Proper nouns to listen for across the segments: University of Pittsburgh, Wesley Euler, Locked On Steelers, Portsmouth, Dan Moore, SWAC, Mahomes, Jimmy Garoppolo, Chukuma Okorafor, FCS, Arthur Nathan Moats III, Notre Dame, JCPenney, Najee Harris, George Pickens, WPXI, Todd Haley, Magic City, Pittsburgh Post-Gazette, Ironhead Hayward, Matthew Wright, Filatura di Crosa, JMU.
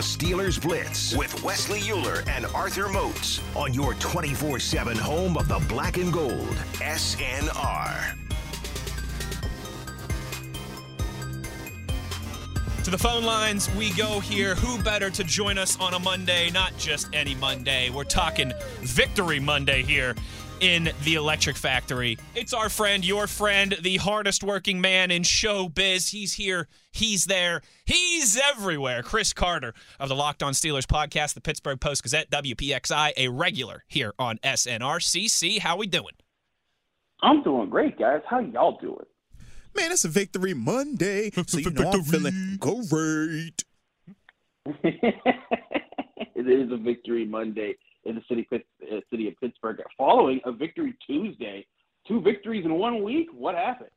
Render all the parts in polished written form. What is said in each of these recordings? Steelers Blitz with Wesley Euler and Arthur Moats on your 24/7 home of the black and gold, SNR. To the phone lines we go here. Who better to join us on a Monday? Not just any Monday. We're talking Victory Monday here in the Electric Factory. It's our friend, your friend, the hardest working man in showbiz. He's here, he's there, he's everywhere. Chris Carter of the Locked On Steelers podcast, the Pittsburgh Post-Gazette, WPXI, a regular here on SNRCC. How we doing? I'm doing great, guys. How y'all doing? Man, it's a Victory Monday, so you know I'm feeling great. It is a Victory Monday in the city of Pittsburgh, following a Victory Tuesday. 2 victories in 1 week? What happened?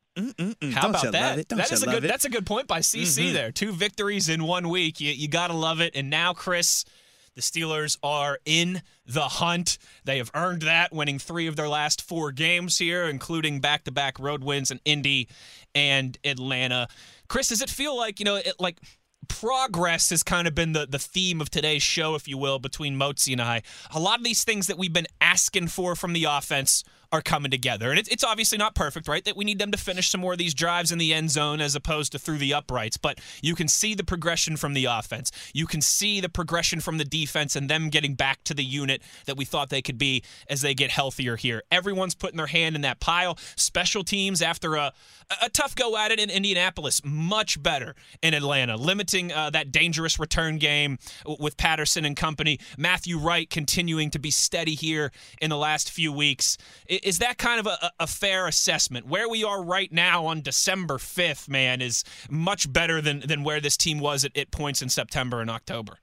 How about that? That's a good point by CC there. 2 victories in 1 week. You got to love it. And now, Chris, the Steelers are in the hunt. They have earned that, winning 3 of their last 4 games here, including back-to-back road wins in Indy and Atlanta. Chris, does it feel like, progress has kind of been the theme of today's show, if you will, between Motsy and I. A lot of these things that we've been asking for from the offense are coming together. And it's obviously not perfect, right? That we need them to finish some more of these drives in the end zone as opposed to through the uprights. But you can see the progression from the offense. You can see the progression from the defense and them getting back to the unit that we thought they could be as they get healthier here. Everyone's putting their hand in that pile. Special teams, after a tough go at it in Indianapolis, much better in Atlanta, limiting that dangerous return game with Patterson and company. Matthew Wright continuing to be steady here in the last few weeks. Is that kind of a fair assessment? Where we are right now on December 5th, man, is much better than where this team was at points in September and October.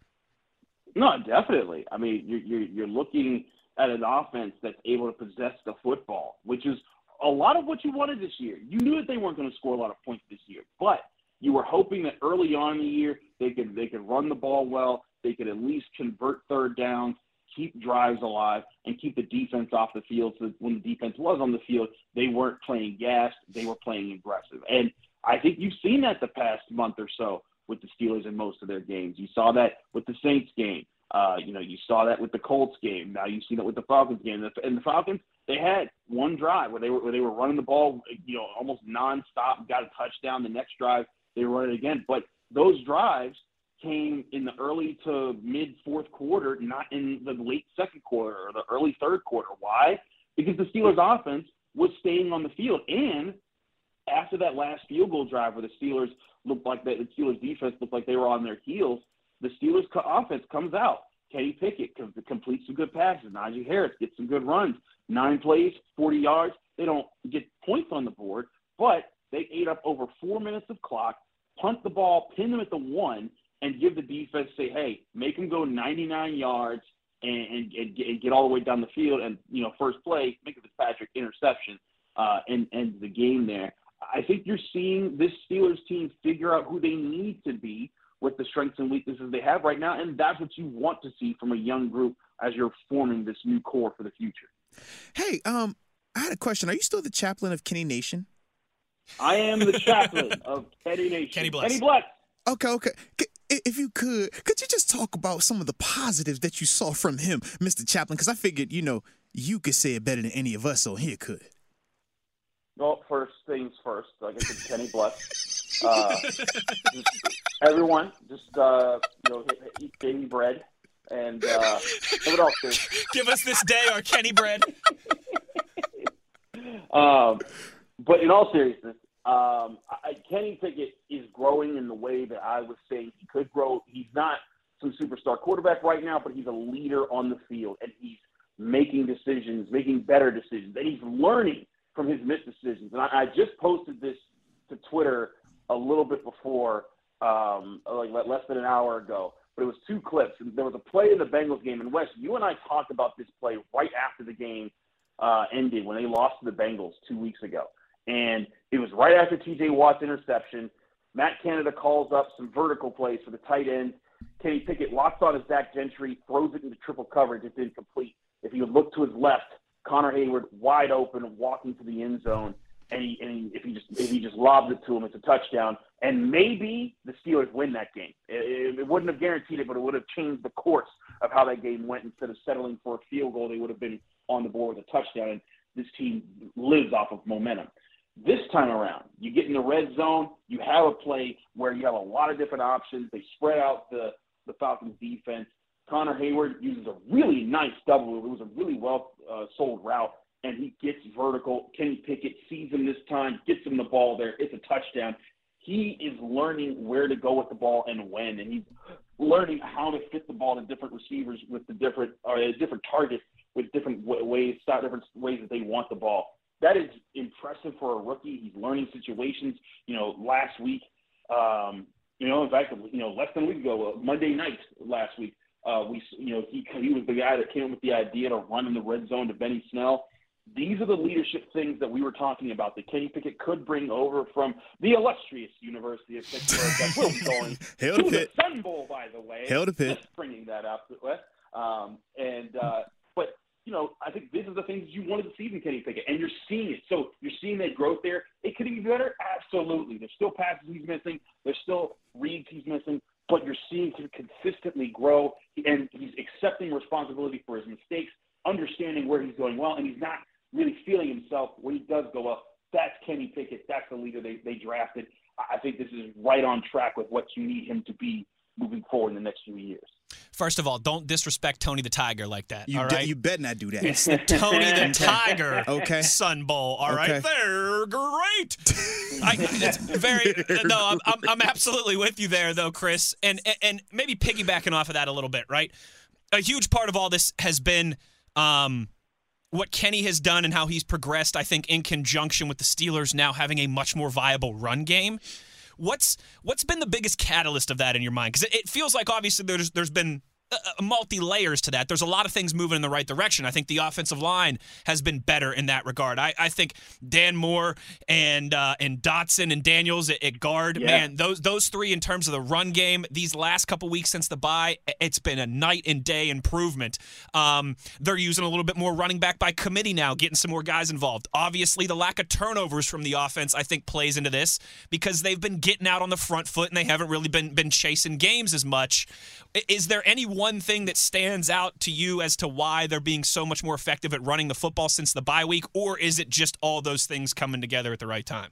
No, definitely. I mean, you're looking at an offense that's able to possess the football, which is a lot of what you wanted this year. You knew that they weren't going to score a lot of points this year, but you were hoping that early on in the year they could run the ball well, they could at least convert third downs, keep drives alive, and keep the defense off the field so that when the defense was on the field, they weren't playing gassed, they were playing aggressive. And I think you've seen that the past month or so with the Steelers in most of their games. You saw that with the Saints game. You saw that with the Colts game. Now you see that with the Falcons game. And the Falcons, they had one drive where they were running the ball, almost nonstop, got a touchdown. The next drive, they run it again. But those drives came in the early to mid-fourth quarter, not in the late second quarter or the early third quarter. Why? Because the Steelers' offense was staying on the field. And after that last field goal drive where the Steelers' defense looked like they were on their heels, the Steelers' offense comes out. Kenny Pickett completes some good passes. Najee Harris gets some good runs. 9 plays, 40 yards. They don't get points on the board, but they ate up over 4 minutes of clock, punt the ball, pin them at the one, and give the defense, say, hey, make them go 99 yards and get all the way down the field. And, you know, first play, make a Fitzpatrick interception and end the game there. I think you're seeing this Steelers team figure out who they need to be with the strengths and weaknesses they have right now, and that's what you want to see from a young group as you're forming this new core for the future. Hey, I had a question. Are you still the chaplain of Kenny Nation? I am the chaplain of Kenny Nation. Kenny Bless. Okay. If you could you just talk about some of the positives that you saw from him, Mr. Chaplain? Because I figured, you know, you could say it better than any of us on here could. Well, first things first, like I said, Kenny Bless. Everyone, you know, eat baby bread and what else? Give us this day our Kenny bread. But in all seriousness, Kenny Pickett is growing in the way that I was saying he could grow. He's not some superstar quarterback right now, but he's a leader on the field, and he's making decisions, making better decisions, and he's learning from his missed decisions. And I just posted this to Twitter a little bit before, like less than an hour ago, but it was two clips. And there was a play in the Bengals game, and Wes, you and I talked about this play right after the game ended when they lost to the Bengals 2 weeks ago. And it was right after TJ Watt's interception. Matt Canada calls up some vertical plays for the tight end. Kenny Pickett locks on his Zach Gentry, throws it into triple coverage. It's incomplete. If you look to his left, Connor Hayward wide open, walking to the end zone, and if he just lobbed it to him, it's a touchdown. And maybe the Steelers win that game. It wouldn't have guaranteed it, but it would have changed the course of how that game went. Instead of settling for a field goal, they would have been on the board with a touchdown, and this team lives off of momentum. This time around, you get in the red zone, you have a play where you have a lot of different options. They spread out the Falcons' defense. Connor Hayward uses a really nice double. It was a really well-sold route, and he gets vertical. Kenny Pickett sees him this time, gets him the ball there. It's a touchdown. He is learning where to go with the ball and when, and he's learning how to fit the ball to different receivers with the different targets with different ways that they want the ball. That is impressive for a rookie. He's learning situations. You know, last week, in fact, less than a week ago, Monday night last week, he was the guy that came up with the idea to run in the red zone to Benny Snell. These are the leadership things that we were talking about that Kenny Pickett could bring over from the illustrious University of Pittsburgh that will be going to the Sun Bowl, by the way. Hell to Pitt. Just bringing that up. But, you know, I think this is the things you wanted to see from Kenny Pickett, and you're seeing it. So you're seeing that growth there. It could be better? Absolutely. There's still passes he's missing. There's still reads he's missing. But you're seeing him consistently grow, and he's accepting responsibility for his mistakes, understanding where he's going well, and he's not really feeling himself when he does go well. That's Kenny Pickett. That's the leader they drafted. I think this is right on track with what you need him to be moving forward in the next few years. First of all, don't disrespect Tony the Tiger like that. You better not do that. It's the Tony the Tiger Sun Bowl. All right, they're great. I'm absolutely with you there, though, Chris. And maybe piggybacking off of that a little bit, right? A huge part of all this has been what Kenny has done and how he's progressed, I think, in conjunction with the Steelers now having a much more viable run game. What's been the biggest catalyst of that in your mind? Because it feels like obviously there's been multi layers to that. There's a lot of things moving in the right direction. I think the offensive line has been better in that regard. I think Dan Moore and Dotson and Daniels at guard, man, those three in terms of the run game these last couple weeks since the bye, it's been a night and day improvement. They're using a little bit more running back by committee now, getting some more guys involved. Obviously, the lack of turnovers from the offense, I think, plays into this because they've been getting out on the front foot and they haven't really been chasing games as much. Is there any one thing that stands out to you as to why they're being so much more effective at running the football since the bye week, or is it just all those things coming together at the right time?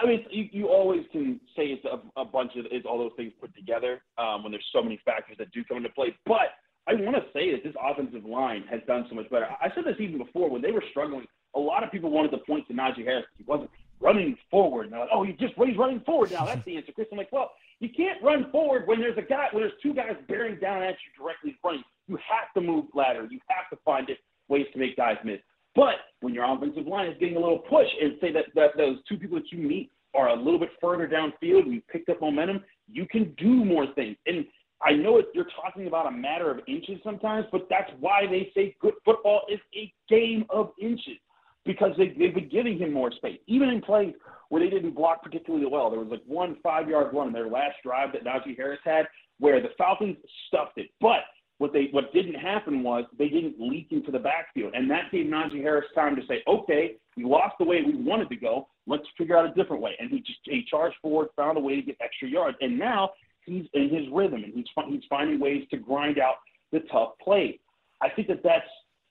I mean, you always can say it's a bunch of it's all those things put together when there's so many factors that do come into play. But I want to say that this offensive line has done so much better. I said this even before when they were struggling. A lot of people wanted to point to Najee Harris. He wasn't running forward. And they're like, oh, he's running forward now. That's the answer, Chris. I'm like, well, you can't run forward when there's a guy, when there's two guys bearing down at you directly in front of you. You have to move ladder. You have to find ways to make guys miss. But when your offensive line is getting a little push and say that those two people that you meet are a little bit further downfield and you picked up momentum, you can do more things. And I know you're talking about a matter of inches sometimes, but that's why they say good football is a game of inches, because they've been giving him more space. Even in plays where they didn't block particularly well, there was like 1 5-yard run in their last drive that Najee Harris had where the Falcons stuffed it. But what didn't happen was they didn't leak into the backfield, and that gave Najee Harris time to say, okay, we lost the way we wanted to go. Let's figure out a different way. And he charged forward, found a way to get extra yards, and now he's in his rhythm, and he's finding ways to grind out the tough plays. I think that that's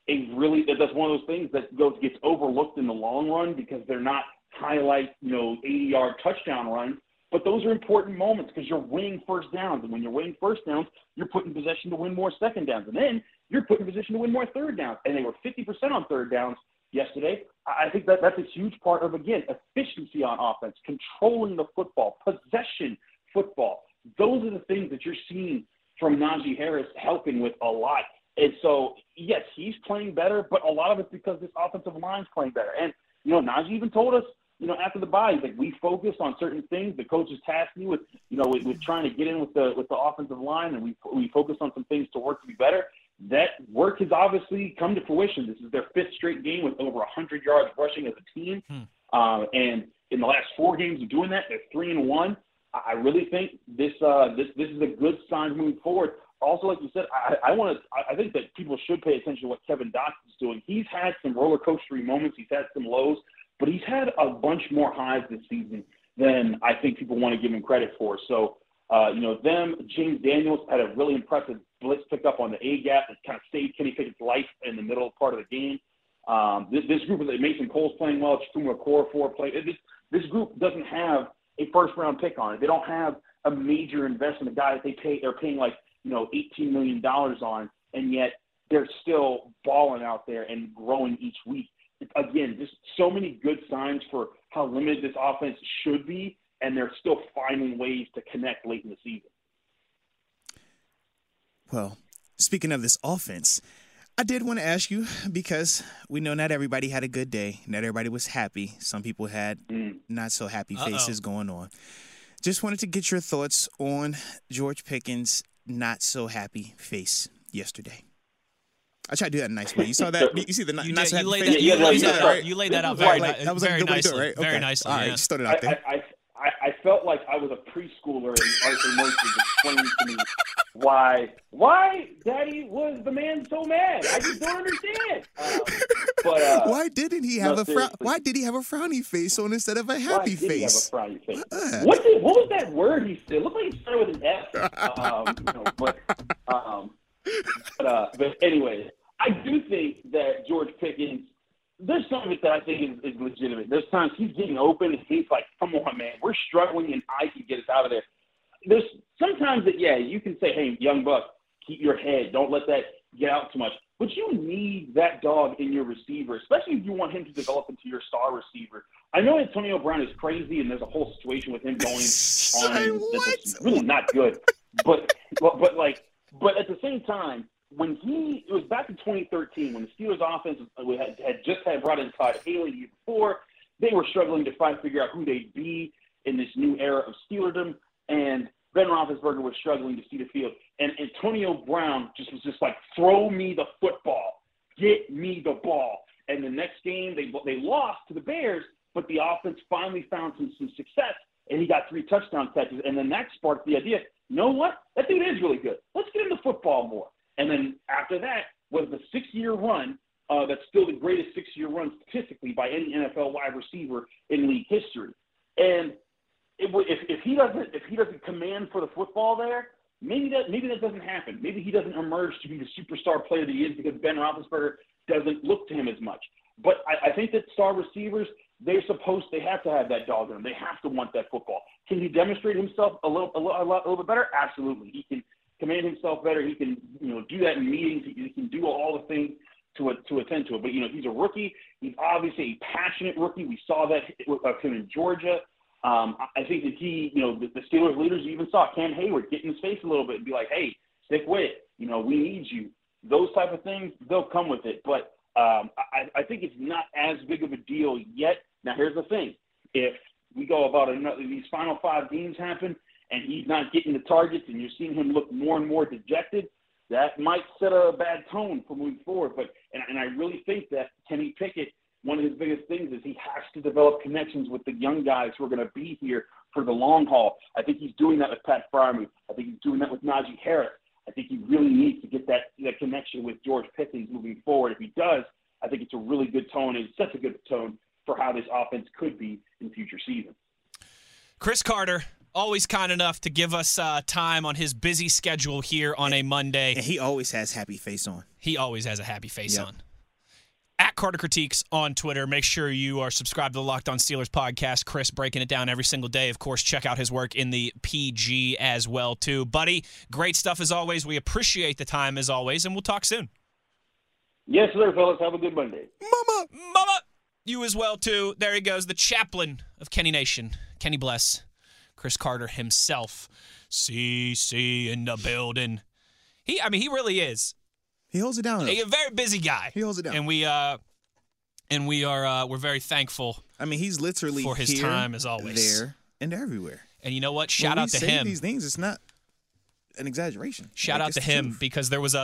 one of those things that gets overlooked in the long run because they're not highlight 80-yard touchdown runs. But those are important moments because you're winning first downs. And when you're winning first downs, you're put in position to win more second downs. And then you're put in position to win more third downs. And they were 50% on third downs yesterday. I think that that's a huge part of, again, efficiency on offense, controlling the football, possession football. Those are the things that you're seeing from Najee Harris helping with a lot. And so, yes, he's playing better, but a lot of it's because this offensive line's playing better. And, Najee even told us, after the bye, he's like, we focused on certain things. The coaches tasked me with trying to get in with the offensive line, and we focused on some things to work to be better. That work has obviously come to fruition. This is their 5th straight game with over 100 yards rushing as a team. And in the last 4 games of doing that, they're 3-1. I really think this is a good sign moving forward. Also, like you said, I think that people should pay attention to what Kevin Dotson is doing. He's had some roller coastery moments. He's had some lows. But he's had a bunch more highs this season than I think people want to give him credit for. So, James Daniels had a really impressive blitz pickup on the A-gap that kind of saved Kenny Pickett's life in the middle part of the game. This group, Mason Cole's playing well, Chukuma Okorafor played. This group doesn't have a first-round pick on it. They don't have a major investment, a guy that they're paying like, $18 million on, and yet they're still balling out there and growing each week. Again, just so many good signs for how limited this offense should be, and they're still finding ways to connect late in the season. Well, speaking of this offense, I did want to ask you, because we know not everybody had a good day, not everybody was happy. Some people had not so happy faces going on. Just wanted to get your thoughts on George Pickens' not so happy face yesterday. I tried to do that in a nice way. You saw that? You see the not so happy face? You laid that out very nicely. That was very nicely. Right? Okay. Very nicely. All right, just throw it out there. I felt like I was a preschooler and Arthur Nathan explained to me why Daddy was the man so mad. I just don't understand. Why didn't he have why did he have a frowny face on instead of a happy face? Why did he have a frowny face? What was that word he said? It looked like he started with an F. But anyway, I do think that George Pickens, there's some of it that I think is legitimate. There's times he's getting open and he's like, come on, man, we're struggling and I can get us out of there. There's sometimes that, yeah, you can say, hey, young buck, keep your head. Don't let that get out too much. But you need that dog in your receiver, especially if you want him to develop into your star receiver. I know Antonio Brown is crazy and there's a whole situation with him going on that's really not good. But at the same time, it was back in 2013 when the Steelers offense had just brought in Todd Haley the year before. They were struggling to figure out who they'd be in this new era of Steelerdom, and Ben Roethlisberger was struggling to see the field. And Antonio Brown was like, throw me the football, get me the ball. And the next game they lost to the Bears, but the offense finally found some success, and he got 3 touchdown catches. And then that sparked the idea, you know what? That dude is really good. Let's get him the football more. And then after that was the 6-year run that's still the greatest 6-year run statistically by any NFL wide receiver in league history. And if he doesn't command for the football there, maybe that doesn't happen. Maybe he doesn't emerge to be the superstar player that he is because Ben Roethlisberger doesn't look to him as much. But I think that star receivers, they have to have that dog in them. They have to want that football. Can he demonstrate himself a little bit better? Absolutely, he can command himself better. He can, do that in meetings. He can do all the things to attend to it. But he's a rookie. He's obviously a passionate rookie. We saw that of him in Georgia. I think that he, the Steelers leaders even saw Cam Hayward get in his face a little bit and be like, "Hey, stick with it. We need you." Those type of things, they'll come with it. But I think it's not as big of a deal yet. Now, here's the thing. If we go about another, these final five games happen and he's not getting the targets and you're seeing him look more and more dejected, that might set a bad tone for moving forward. But and I really think that Kenny Pickett, one of his biggest things is he has to develop connections with the young guys who are going to be here for the long haul. I think he's doing that with Pat Fryermuth. I think he's doing that with Najee Harris. I think he really needs to get that connection with George Pickens moving forward. If he does, I think it's a really good tone, and it sets a good tone for how this offense could be in future seasons. Chris Carter, always kind enough to give us time on his busy schedule here on a Monday. And he always has happy face on. He always has a happy face on. At Carter Critiques on Twitter. Make sure you are subscribed to the Locked On Steelers podcast. Chris breaking it down every single day. Of course, check out his work in the PG as well, too. Buddy, great stuff as always. We appreciate the time as always, and we'll talk soon. Yes, sir, fellas. Have a good Monday. Mama, you as well, too. There he goes, the chaplain of Kenny Nation. Kenny Bless, Chris Carter himself. CC in the building. He really is. He holds it down. He's a very busy guy. He holds it down, and we're very thankful. He's literally for his here, time as always, there and everywhere. And you know what? Shout out to him. When we say these things, it's not an exaggeration. Shout out to him because there was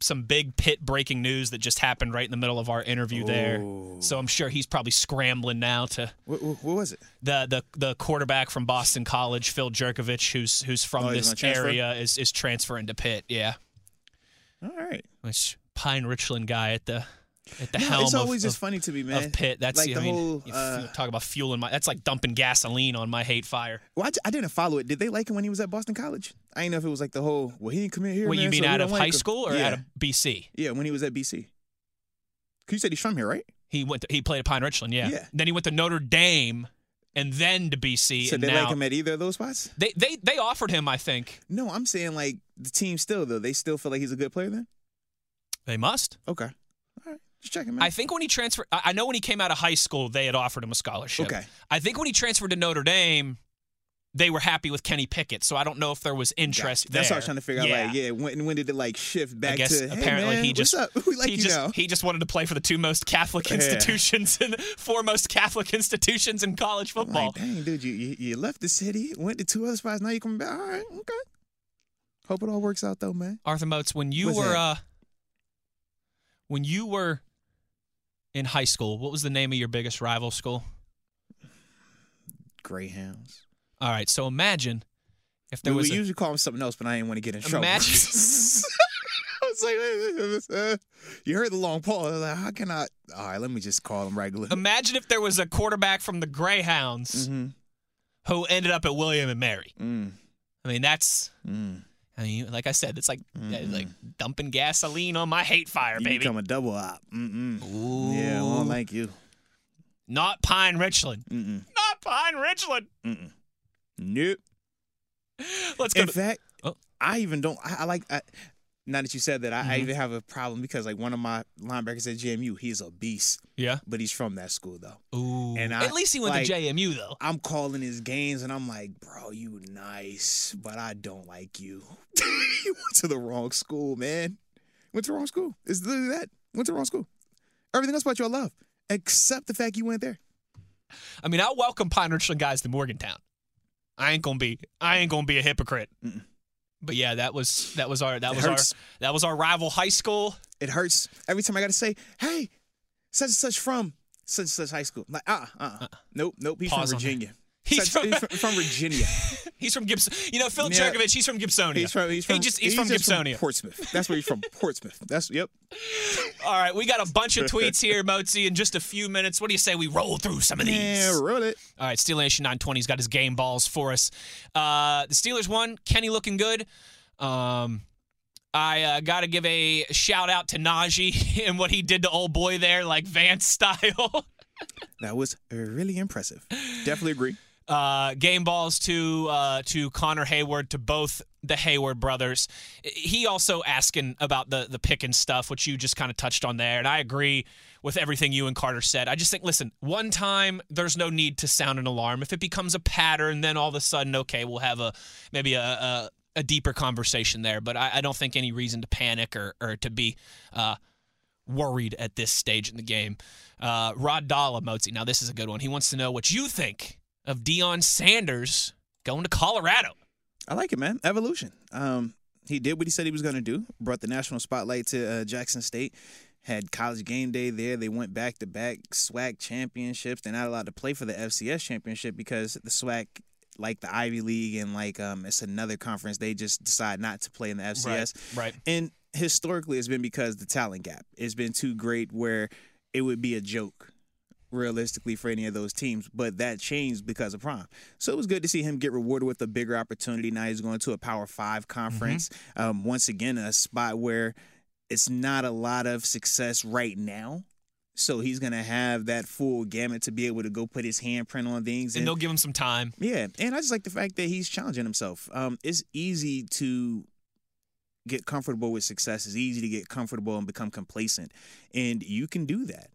some big pit breaking news that just happened right in the middle of our interview there. So I'm sure he's probably scrambling now to what was it? The quarterback from Boston College, Phil Jerkovich, who's from this area, is transferring to Pitt. Yeah. All right. Which Pine Richland guy at the helm of Pitt. It's always just funny to me, man. Of Pitt. That's like talk about fueling my. That's like dumping gasoline on my hate fire. Well, I didn't follow it. Did they like him when he was at Boston College? I didn't know if it was like the whole. Well, he didn't come in here. Well, you mean out of high school or out of BC? Yeah, when he was at BC. You said he's from here, right? He played at Pine Richland. Yeah. Then he went to Notre Dame. And then to BC. So they like him at either of those spots? They offered him, I think. No, I'm saying like the team still, though. They still feel like he's a good player then? They must. Okay. All right. Just checking him out. I think when he transferred, I know when he came out of high school, they had offered him a scholarship. Okay. I think when he transferred to Notre Dame, they were happy with Kenny Pickett. So I don't know if there was interest there. That's what I was trying to figure out. Like, when did it like shift back to, hey, apparently man, he just, what's up? We like he just wanted to play for the two most Catholic institutions and four most Catholic institutions in college football. I'm like, dang, dude, you left the city, went to two other spots, now you're coming back. All right, okay. Hope it all works out though, man. Arthur Moats, when you were in high school, what was the name of your biggest rival school? Greyhounds. All right, so imagine if there was. We usually call him something else, but I didn't want to get in trouble. I was like, you heard the long pause. I was like, how can I? All right, let me just call him regular. Imagine if there was a quarterback from the Greyhounds who ended up at William and Mary. Mm. That's. Mm. Like I said, it's like dumping gasoline on my hate fire, baby. You become a double op. Mm-mm. Ooh. Yeah, I don't like you. Not Pine Richland. Mm-mm. Not Pine Richland. Mm-mm. Nope. Let's go. Now that you said that, I even have a problem because like one of my linebackers at JMU, he's a beast. Yeah. But he's from that school though. Ooh. And at least he went to JMU though. I'm calling his games and I'm like, bro, you nice, but I don't like you. You went to the wrong school, man. Went to the wrong school. It's literally that. Went to the wrong school. Everything else about you I love, except the fact you went there. I welcome Pine Richland guys to Morgantown. I ain't gonna be a hypocrite. Mm-mm. But yeah, that was our rival high school. It hurts every time I gotta say, hey, such and such from such and such high school. I'm like nope. He's from Virginia. He's from Virginia. He's from Gibsonia. Phil Jerkovich, he's from Gibsonia. He's from Gibsonia. Portsmouth. That's where he's from. Portsmouth. That's yep. All right, we got a bunch of tweets here, Moatsy, in just a few minutes. What do you say we roll through some of these? Yeah, roll it. All right, Steel Nation 920's got his game balls for us. The Steelers won. Kenny looking good. I got to give a shout-out to Najee and what he did to old boy there, like Vance style. That was really impressive. Definitely agree. Game balls to Connor Hayward, to both the Hayward brothers. He also asking about the Pickens stuff, which you just kind of touched on there, and I agree with everything you and Carter said. I just think, listen, one time there's no need to sound an alarm. If it becomes a pattern, then all of a sudden, okay, we'll have maybe a deeper conversation there. But I don't think any reason to panic or to be worried at this stage in the game. Rod Dalla, Mozi. Now this is a good one. He wants to know what you think of Deion Sanders going to Colorado. I like it, man. Evolution. He did what he said he was going to do, brought the national spotlight to Jackson State, had College Game Day there. They went back-to-back SWAC championships. They're not allowed to play for the FCS championship because the SWAC, like the Ivy League and like it's another conference, they just decide not to play in the FCS. Right. And historically, it's been because the talent gap. It's been too great where it would be a joke, realistically, for any of those teams, but that changed because of Prime. So it was good to see him get rewarded with a bigger opportunity. Now he's going to a Power 5 conference. Mm-hmm. Once again, a spot where it's not a lot of success right now. So he's going to have that full gamut to be able to go put his handprint on things. And they'll give him some time. Yeah, and I just like the fact that he's challenging himself. It's easy to get comfortable with success. It's easy to get comfortable and become complacent. And you can do that.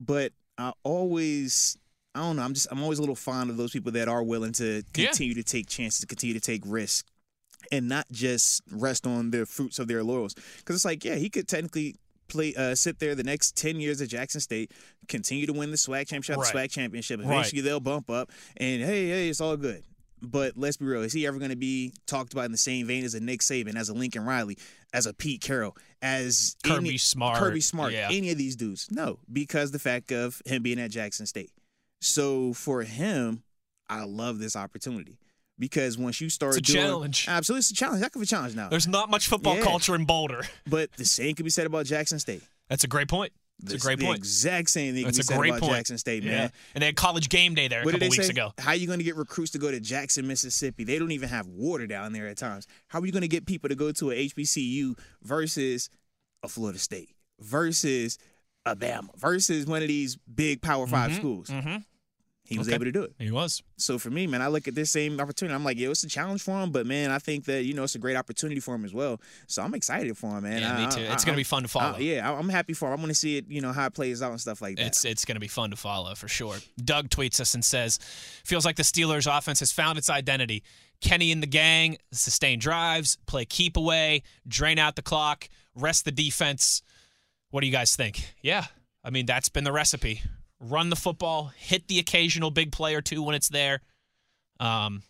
But I'm always a little fond of those people that are willing to continue to take chances, continue to take risks, and not just rest on the fruits of their laurels. Because it's like, yeah, he could technically play, sit there the next 10 years at Jackson State, continue to win the SWAC championship, Eventually they'll bump up, and hey, it's all good. But let's be real, is he ever going to be talked about in the same vein as a Nick Saban, as a Lincoln Riley, as a Pete Carroll, as Kirby Smart, any of these dudes? No, because the fact of him being at Jackson State. So for him, I love this opportunity. Because once you start challenge. Absolutely, it's a challenge. Heck of a challenge now. There's not much football culture in Boulder. But the same can be said about Jackson State. That's a great point. The exact same thing can be said about Jackson State, man. Yeah. And they had College Game Day there a couple weeks ago. How are you going to get recruits to go to Jackson, Mississippi? They don't even have water down there at times. How are you going to get people to go to a HBCU versus a Florida State, versus Alabama, versus one of these big Power 5 schools? Mm-hmm. He was able to do it. He was. So for me, man, I look at this same opportunity. I'm like, yo, it's a challenge for him, but man, I think that it's a great opportunity for him as well. So I'm excited for him, man. Yeah, me too. It's gonna be fun to follow. I'm happy for him. I want to see it, how it plays out and stuff like that. It's gonna be fun to follow for sure. Doug tweets us and says, "Feels like the Steelers' offense has found its identity. Kenny and the gang sustain drives, play keep away, drain out the clock, rest the defense. What do you guys think?" Yeah, I mean that's been the recipe. Run the football, hit the occasional big play or two when it's there, and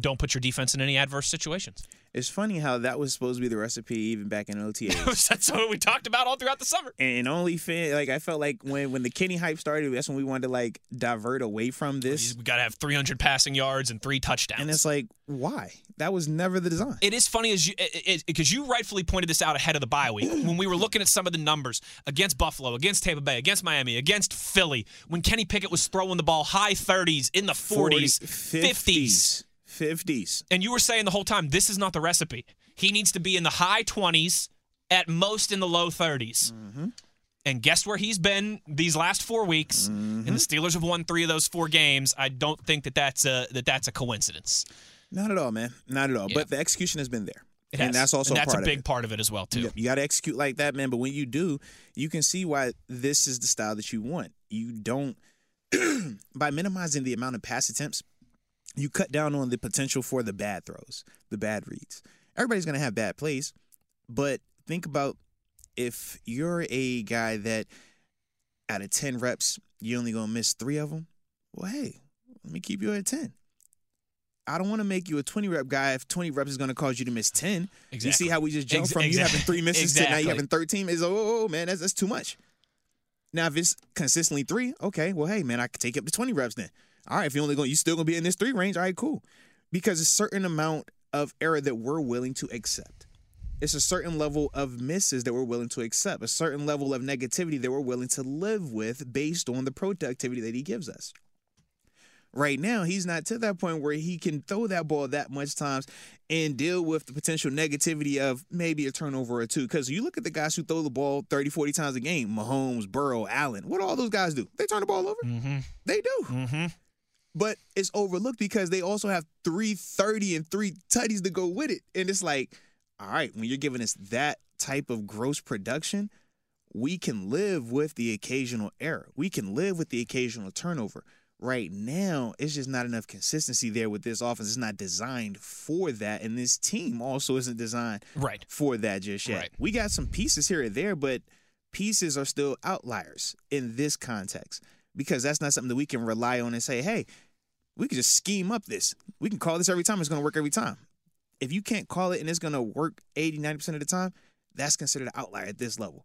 don't put your defense in any adverse situations. It's funny how that was supposed to be the recipe even back in OTAs. That's what we talked about all throughout the summer. And I felt like when the Kenny hype started, that's when we wanted to divert away from this. We got to have 300 passing yards and 3 touchdowns. And it's like, why? That was never the design. It is funny because you rightfully pointed this out ahead of the bye week when we were looking at some of the numbers against Buffalo, against Tampa Bay, against Miami, against Philly, when Kenny Pickett was throwing the ball high 30s, in the 40s, 50s. 50s. And you were saying the whole time, this is not the recipe. He needs to be in the high 20s, at most in the low 30s. Mm-hmm. And guess where he's been these last 4 weeks? Mm-hmm. And the Steelers have won 3 of those 4 games. I don't think that's a coincidence. Not at all, man. Not at all. Yeah. But the execution has been there. And that's also part of it. That's a big part of it as well, too. You got to execute like that, man. But when you do, you can see why this is the style that you want. You don't, by minimizing the amount of pass attempts, you cut down on the potential for the bad throws, the bad reads. Everybody's going to have bad plays, but think about if you're a guy that out of 10 reps, you're only going to miss 3 of them. Well, hey, let me keep you at 10. I don't want to make you a 20-rep guy if 20 reps is going to cause you to miss 10. Exactly. You see how we just jumped from you having 3 misses to now you having 13? It's man, that's too much. Now, if it's consistently 3, okay, well, hey, man, I could take up to 20 reps then. All right, if you're still going to be in this 3 range, all right, cool. Because a certain amount of error that we're willing to accept. It's a certain level of misses that we're willing to accept, a certain level of negativity that we're willing to live with based on the productivity that he gives us. Right now, he's not to that point where he can throw that ball that much times and deal with the potential negativity of maybe a turnover or 2. Because you look at the guys who throw the ball 30, 40 times a game, Mahomes, Burrow, Allen, what do all those guys do? They turn the ball over. Mm-hmm. They do. Mm-hmm. But it's overlooked because they also have 330 and 3 tutties to go with it. And it's like, all right, when you're giving us that type of gross production, we can live with the occasional error. We can live with the occasional turnover. Right now, it's just not enough consistency there with this offense. It's not designed for that. And this team also isn't designed for that just yet. Right. We got some pieces here and there, but pieces are still outliers in this context. Because that's not something that we can rely on and say, hey, we could just scheme up this. We can call this every time. It's going to work every time. If you can't call it and it's going to work 80, 90% of the time, that's considered an outlier at this level.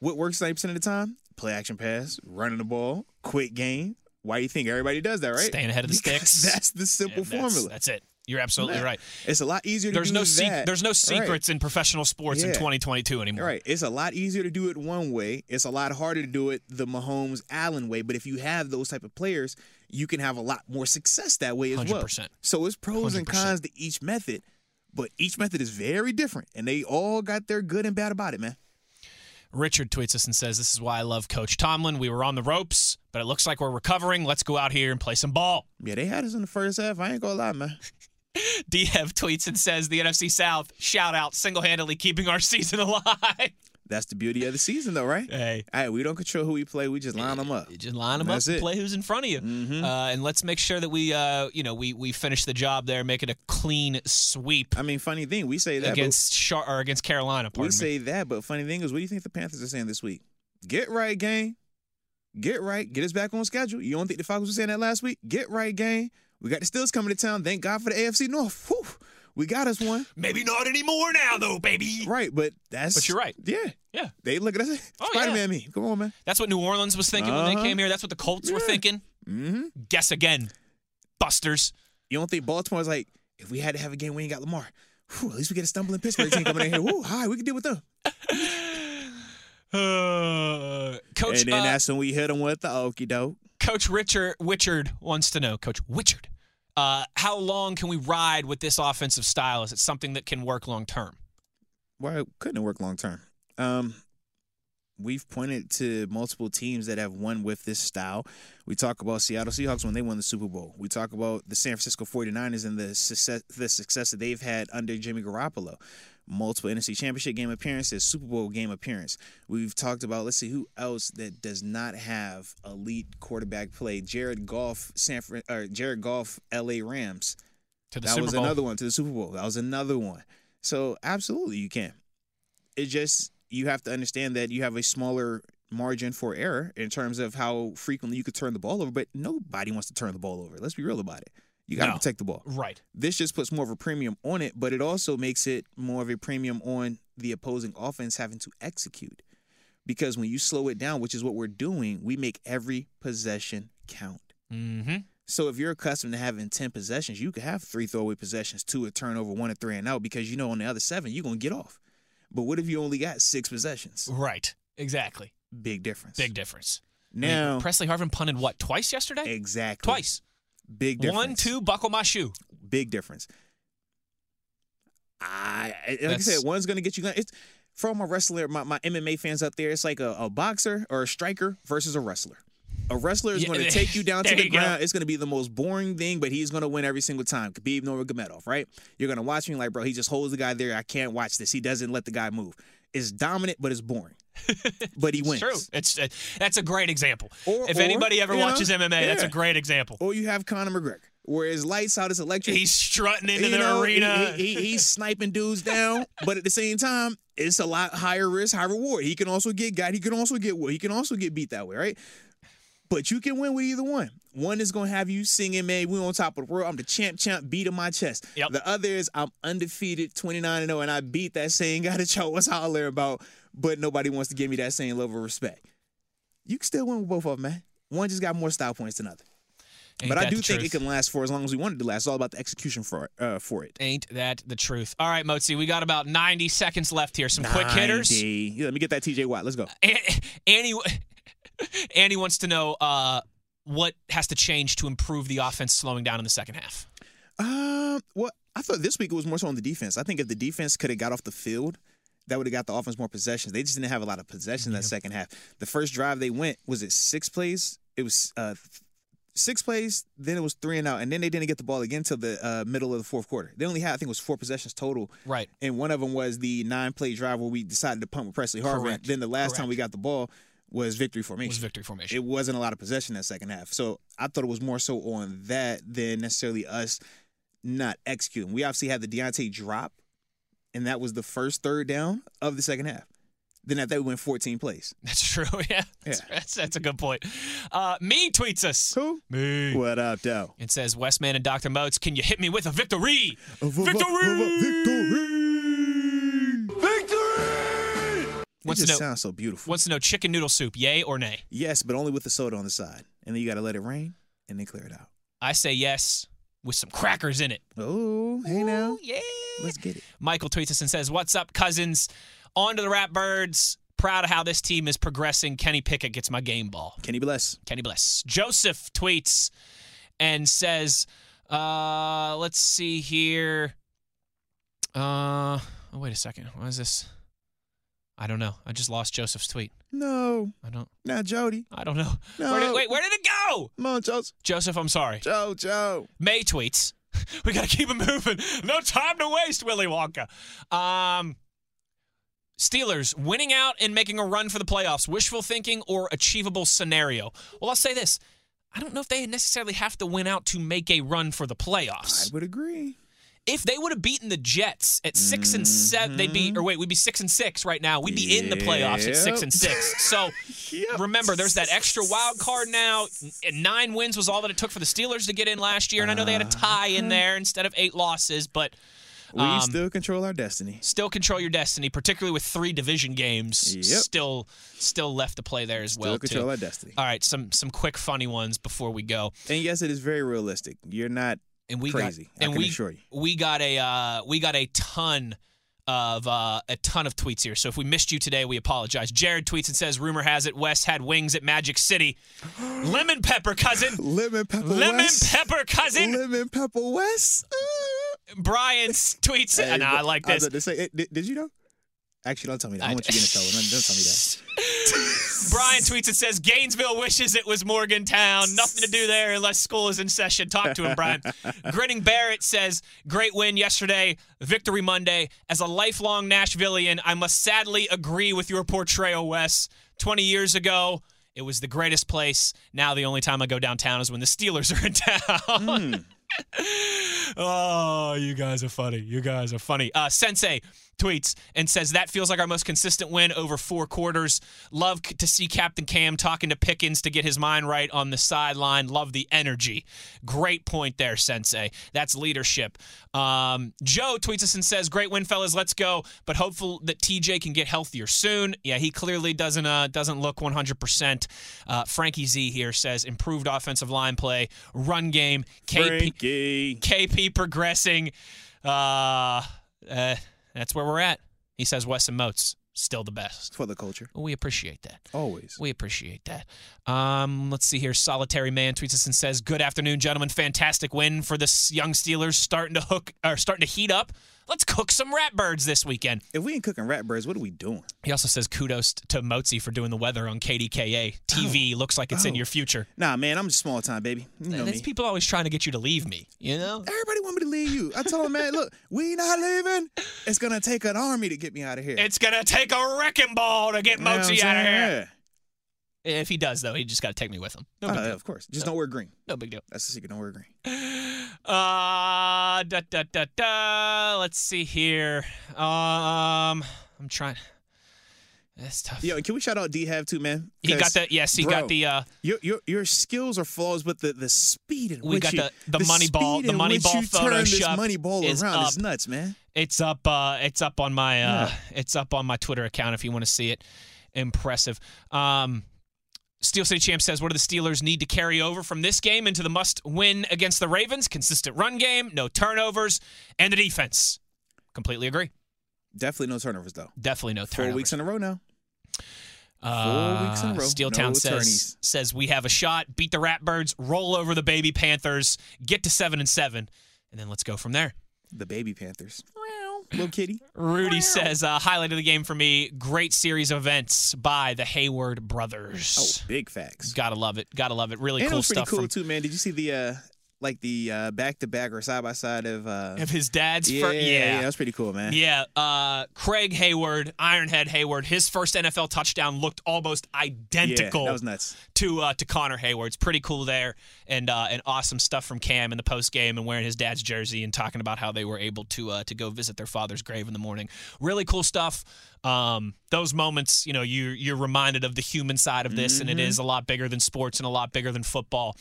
What works 90% of the time? Play action pass, running the ball, quick game. Why do you think everybody does that, right? Staying ahead of the sticks. That's the simple formula. That's it. You're absolutely right. It's a lot easier to do that. There's no secrets in professional sports in 2022 anymore. Right. It's a lot easier to do it one way. It's a lot harder to do it the Mahomes-Allen way. But if you have those type of players, you can have a lot more success that way as 100%. Well. So it's pros 100%. And cons to each method. But each method is very different. And they all got their good and bad about it, man. Richard tweets us and says, this is why I love Coach Tomlin. We were on the ropes, but it looks like we're recovering. Let's go out here and play some ball. Yeah, they had us in the first half. I ain't going to lie, man. DF tweets and says, the NFC South, shout out, single-handedly keeping our season alive. That's the beauty of the season, though, right? Hey, we don't control who we play. We just line them up. You just line them up and play who's in front of you. Mm-hmm. And let's make sure that we finish the job there, make it a clean sweep. I mean, funny thing, we say that. Against Carolina, pardon me. We say that, but funny thing is, what do you think the Panthers are saying this week? Get right, gang. Get right. Get us back on schedule. You don't think the Falcons were saying that last week? Get right, gang. We got the Steelers coming to town. Thank God for the AFC North. Whew. We got us one. Maybe not anymore now, though, baby. Right, but you're right. Yeah. Yeah. They look at us. Spider-Man me. Come on, man. That's what New Orleans was thinking when they came here. That's what the Colts were thinking. Mm-hmm. Guess again, busters. You don't think Baltimore's like, if we had to have a game, we ain't got Lamar. Whew, at least we get a stumbling Pittsburgh team coming in here. Woo, hi, we can deal with them. Coach, and then that's when we hit them with the okie doke. Coach Richard wants to know, Coach Richard, how long can we ride with this offensive style? Is it something that can work long-term? Why couldn't it work long-term? We've pointed to multiple teams that have won with this style. We talk about Seattle Seahawks when they won the Super Bowl. We talk about the San Francisco 49ers and the success that they've had under Jimmy Garoppolo. Multiple NFC Championship game appearances, Super Bowl game appearance. We've talked about, let's see, who else that does not have elite quarterback play? Jared Goff, L.A. Rams. To the Super Bowl. That was another one. So, absolutely, you can. It just, you have to understand that you have a smaller margin for error in terms of how frequently you could turn the ball over, but nobody wants to turn the ball over. Let's be real about it. You got to protect the ball. Right. This just puts more of a premium on it, but it also makes it more of a premium on the opposing offense having to execute. Because when you slow it down, which is what we're doing, we make every possession count. Mm-hmm. So if you're accustomed to having 10 possessions, you could have 3 throwaway possessions, 2 a turnover, 1 a 3-and-out, because you know on the other 7, you're going to get off. But what if you only got 6 possessions? Right. Exactly. Big difference. Now, I mean, Presley Harvin punted, what, twice yesterday? Exactly. Twice. Big difference. 1, 2, buckle my shoe. Big difference. Like I said, one's going to get you. It's, for all my wrestler, my MMA fans out there, it's like a boxer or a striker versus a wrestler. A wrestler is going to take you down to the ground. Go. It's going to be the most boring thing, but he's going to win every single time. Khabib Nurmagomedov, right? You're going to watch me like, bro, he just holds the guy there. I can't watch this. He doesn't let the guy move. It's dominant, but it's boring. But he wins. True. That's a great example. If anybody ever watches MMA, that's a great example. Or you have Conor McGregor, where his lights out, it's electric. He's strutting into the arena. He's sniping dudes down, but at the same time, it's a lot higher risk, high reward. He can also get got. He can also get what. He can also get beat that way, right? But you can win with either one. One is going to have you singing, man, we're on top of the world. I'm the champ, beat in my chest. Yep. The other is I'm undefeated, 29-0, and I beat that same guy that y'all was hollering about, but nobody wants to give me that same level of respect. You can still win with both of them, man. One just got more style points than other. But I do think it can last for as long as we want it to last. It's all about the execution for it. Ain't that the truth? All right, Motsy, we got about 90 seconds left here. Some quick hitters. Yeah, let me get that TJ Watt. Let's go. Annie wants to know what has to change to improve the offense slowing down in the second half. Well, I thought this week it was more so on the defense. I think if the defense could have got off the field, that would have got the offense more possessions. They just didn't have a lot of possessions that second half. The first drive they went, was it 6 plays? It was 6 plays, then it was 3-and-out, and then they didn't get the ball again until the middle of the fourth quarter. They only had, I think it was 4 possessions total. Right. And one of them was the 9-play drive where we decided to punt with Presley Harvin. Correct. Then the last time we got the ball was victory formation. It wasn't a lot of possession that second half. So I thought it was more so on that than necessarily us not executing. We obviously had the Deontay drop, and that was the first third down of the second half. Then after that, we went 14 plays. That's true, yeah. That's a good point. Me tweets us. Who? Me. What up, though? It says, Westman and Dr. Moats, can you hit me with a victory? Victory! It just sounds so beautiful. Wants to know chicken noodle soup, yay or nay? Yes, but only with the soda on the side. And then you got to let it rain and then clear it out. I say yes with some crackers in it. Oh, hey now. Yeah. Let's get it. Michael tweets us and says, what's up, cousins? On to the Ratbirds. Proud of how this team is progressing. Kenny Pickett gets my game ball. Kenny bless. Kenny bless. Joseph tweets and says, let's see here. Oh, wait a second. What is this? I don't know. I just lost Joseph's tweet. No. I don't. Not Jody. I don't know. No. Where did it go? Come on, Joseph. Joseph, I'm sorry. Joe. May tweets. We got to keep it moving. No time to waste, Willy Wonka. Steelers winning out and making a run for the playoffs. Wishful thinking or achievable scenario? Well, I'll say this. I don't know if they necessarily have to win out to make a run for the playoffs. I would agree. If they would have beaten the Jets at 6-7, we'd be 6-6 right now. We'd be in the playoffs at 6-6. So remember, there's that extra wild card now. 9 wins was all that it took for the Steelers to get in last year, and I know they had a tie in there instead of 8 losses, but we still control our destiny. Still control your destiny, particularly with 3 division games still left to play there as well. Still control our destiny. All right, some quick funny ones before we go. And yes, it is very realistic. You're not crazy. We got a ton of tweets here. So if we missed you today, we apologize. Jared tweets and says, rumor has it West had wings at Magic City. Lemon pepper, cousin. Lemon pepper Lemon West. Pepper, cousin. Lemon pepper West. Brian tweets, hey, and I like this. I was about to say, did you know? Actually, don't tell me that. I want you to get in trouble. Don't tell me that. Brian tweets and says, Gainesville wishes it was Morgantown. Nothing to do there unless school is in session. Talk to him, Brian. Grinning Barrett says, great win yesterday, victory Monday. As a lifelong Nashvilleian, I must sadly agree with your portrayal, Wes. 20 years ago, it was the greatest place. Now the only time I go downtown is when the Steelers are in town. Oh, you guys are funny. You guys are funny. Sensei tweets and says, that feels like our most consistent win over 4 quarters. Love to see Captain Cam talking to Pickens to get his mind right on the sideline. Love the energy. Great point there, Sensei. That's leadership. Joe tweets us and says, great win, fellas. Let's go. But hopeful that TJ can get healthier soon. Yeah, he clearly doesn't look 100%. Frankie Z here says, improved offensive line play, run game. KP progressing. That's where we're at. He says Wes and Moats, still the best. For the culture. We appreciate that. Always. We appreciate that. Let's see here. Solitary Man tweets us and says, good afternoon, gentlemen. Fantastic win for the young Steelers starting to heat up. Let's cook some Ratbirds this weekend. If we ain't cooking Ratbirds, what are we doing? He also says kudos to Moatsy for doing the weather on KDKA. TV looks like it's in your future. Nah, man, I'm just small time, baby. You know me. People always trying to get you to leave me, you know? Everybody want me to leave you. I told them, man, look, we not leaving. It's going to take an army to get me out of here. It's going to take a wrecking ball to get Moatsy out of here. Yeah. If he does, though, he just got to take me with him. No big deal. Of course. Just don't wear green. No big deal. That's the secret. Don't wear green. Let's see here. I'm trying. That's tough. Yo, can we shout out D-Hav too, man? He got that. Yes, he got the. Your skills are flawless, but the speed in which you the money ball. The money ball Photoshop. Money ball around is nuts, man. It's up. It's up on my. It's up on my Twitter account if you want to see it. Impressive. Steel City Champ says, what do the Steelers need to carry over from this game into the must-win against the Ravens? Consistent run game, no turnovers, and the defense. Completely agree. Definitely no turnovers, though. Definitely no turnovers. 4 weeks in a row now. 4 weeks in a row. Steeltown says, we have a shot, beat the Ratbirds, roll over the Baby Panthers, get to 7-7, and then let's go from there. The Baby Panthers. Little kitty. Rudy says, highlight of the game for me, great series of events by the Hayward brothers. Oh, big facts. Gotta love it. Gotta love it. Really and cool stuff. It was pretty cool, too, man. Did you see the back-to-back or side-by-side of his dad's first? Yeah, that was pretty cool, man. Yeah. Craig Hayward, Ironhead Hayward, his first NFL touchdown looked almost identical that was nuts. To Connor Hayward. It's pretty cool there. And awesome stuff from Cam in the postgame and wearing his dad's jersey and talking about how they were able to go visit their father's grave in the morning. Really cool stuff. Those moments, you know, you're reminded of the human side of this, and it is a lot bigger than sports and a lot bigger than football.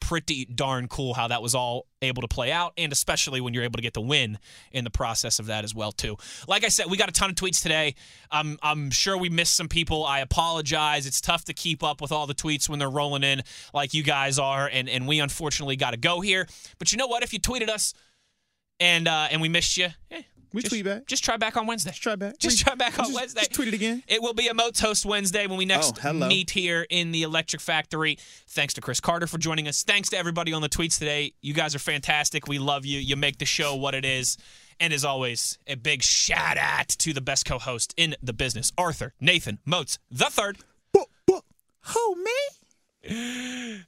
Pretty darn cool how that was all able to play out, and especially when you're able to get the win in the process of that as well, too. Like I said, we got a ton of tweets today. I'm sure we missed some people. I apologize. It's tough to keep up with all the tweets when they're rolling in like you guys are, and we unfortunately got to go here. But you know what? If you tweeted us and we missed you, tweet back. Just try back on Wednesday. Just try back on Wednesday. Just tweet it again. It will be a Moats Host Wednesday when we next meet here in the Electric Factory. Thanks to Chris Carter for joining us. Thanks to everybody on the tweets today. You guys are fantastic. We love you. You make the show what it is. And as always, a big shout out to the best co-host in the business, Arthur Nathan Moats III.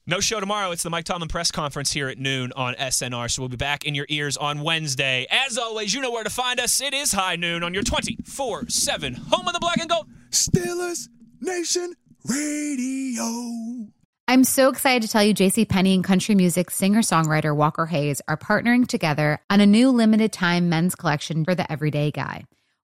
No show tomorrow. It's the Mike Tomlin press conference here at noon on SNR, so we'll be back in your ears on Wednesday. As always, you know where to find us. It is high noon on your 24/7 home of the black and gold. Steelers Nation Radio. I'm so excited to tell you JCPenney and country music singer-songwriter Walker Hayes are partnering together on a new limited-time men's collection for the everyday guy.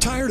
Tired